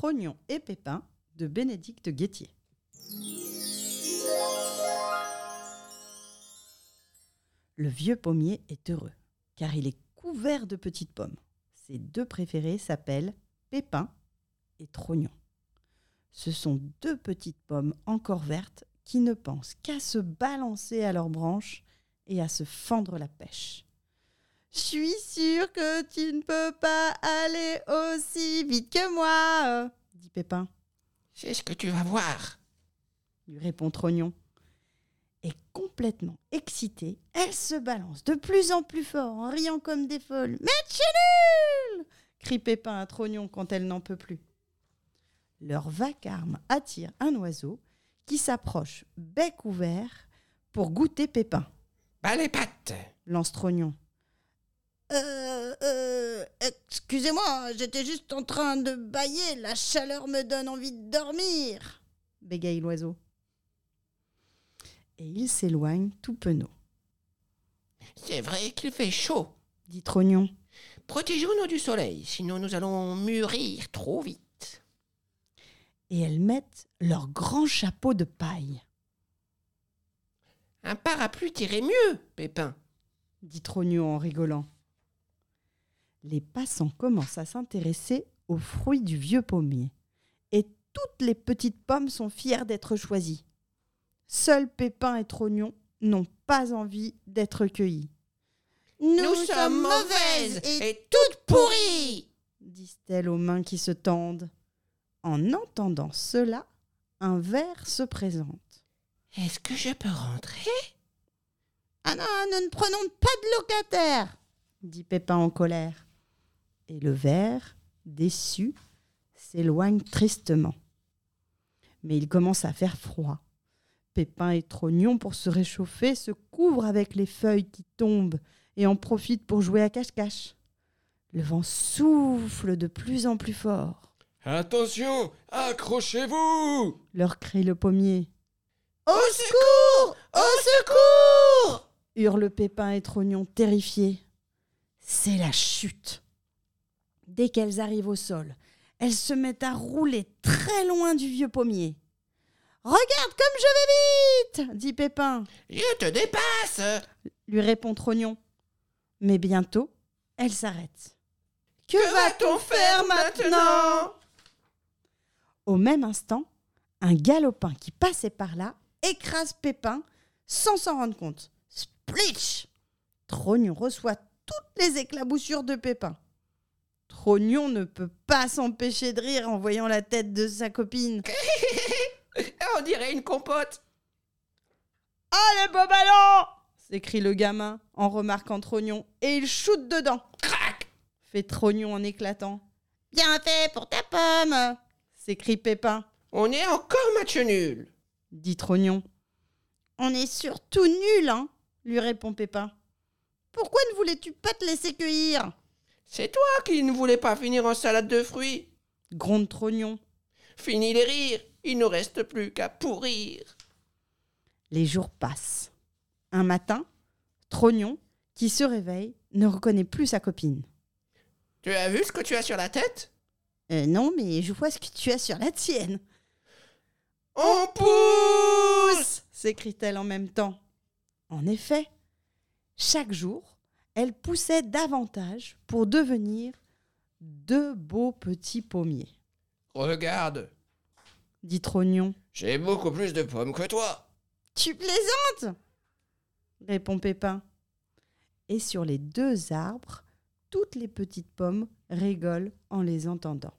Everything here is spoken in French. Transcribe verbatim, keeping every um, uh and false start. Trognon et Pépin de Bénédicte Guétier. Le vieux pommier est heureux, car il est couvert de petites pommes. Ses deux préférés s'appellent Pépin et Trognon. Ce sont deux petites pommes encore vertes qui ne pensent qu'à se balancer à leurs branches et à se fendre la pêche. « Je suis sûre que tu ne peux pas aller aussi vite que moi !» dit Pépin. « C'est ce que tu vas voir !» lui répond Trognon. Et complètement excitée, elle se balance de plus en plus fort en riant comme des folles. « Mais tu es nul !» crie Pépin à Trognon quand elle n'en peut plus. Leur vacarme attire un oiseau qui s'approche bec ouvert pour goûter Pépin. « Bas les pattes !» lance Trognon. Euh, euh, excusez-moi, j'étais juste en train de bâiller, la chaleur me donne envie de dormir, bégaye l'oiseau. Et il s'éloigne tout penaud. C'est vrai qu'il fait chaud, dit Trognon. Protégeons-nous du soleil, sinon nous allons mûrir trop vite. Et elles mettent leur grand chapeau de paille. Un parapluie t'irait mieux, Pépin, dit Trognon en rigolant. Les passants commencent à s'intéresser aux fruits du vieux pommier. Et toutes les petites pommes sont fières d'être choisies. Seuls Pépin et Trognon n'ont pas envie d'être cueillis. « Nous, Nous sommes mauvaises et, et toutes pourries !» disent-elles aux mains qui se tendent. En entendant cela, un ver se présente. « Est-ce que je peux rentrer ?»« Ah non, nous ne prenons pas de locataire !» dit Pépin en colère. Et le ver, déçu, s'éloigne tristement. Mais il commence à faire froid. Pépin et Trognon, pour se réchauffer, se couvrent avec les feuilles qui tombent et en profitent pour jouer à cache-cache. Le vent souffle de plus en plus fort. « Attention, accrochez-vous !» leur crie le pommier. « Au secours ! Au secours !» hurlent Pépin et Trognon, terrifiés. C'est la chute. Dès qu'elles arrivent au sol, elles se mettent à rouler très loin du vieux pommier. « Regarde comme je vais vite !» dit Pépin. « Je te dépasse !» lui répond Trognon. Mais bientôt, elle s'arrête. « Que va-t-on faire maintenant ?» Au même instant, un galopin qui passait par là écrase Pépin sans s'en rendre compte. « Splitch !» Trognon reçoit toutes les éclaboussures de Pépin. Trognon ne peut pas s'empêcher de rire en voyant la tête de sa copine. On dirait une compote. « Oh, le beau ballon !» s'écrie le gamin en remarquant Trognon et il shoot dedans. « Crac !» fait Trognon en éclatant. « Bien fait pour ta pomme !» s'écrie Pépin. « On est encore match nul !» dit Trognon. « On est surtout nul, hein !» lui répond Pépin. Pourquoi ne voulais-tu pas te laisser cueillir ? C'est toi qui ne voulais pas finir en salade de fruits, gronde Trognon. Fini les rires, il ne reste plus qu'à pourrir. Les jours passent. Un matin, Trognon, qui se réveille, ne reconnaît plus sa copine. Tu as vu ce que tu as sur la tête ? euh, Non, mais je vois ce que tu as sur la tienne. On pousse ! S'écrie-t-elle en même temps. En effet. Chaque jour, elle poussait davantage pour devenir deux beaux petits pommiers. « Regarde !» dit Trognon. « J'ai beaucoup plus de pommes que toi !»« Tu plaisantes !» répond Pépin. Et sur les deux arbres, toutes les petites pommes rigolent en les entendant.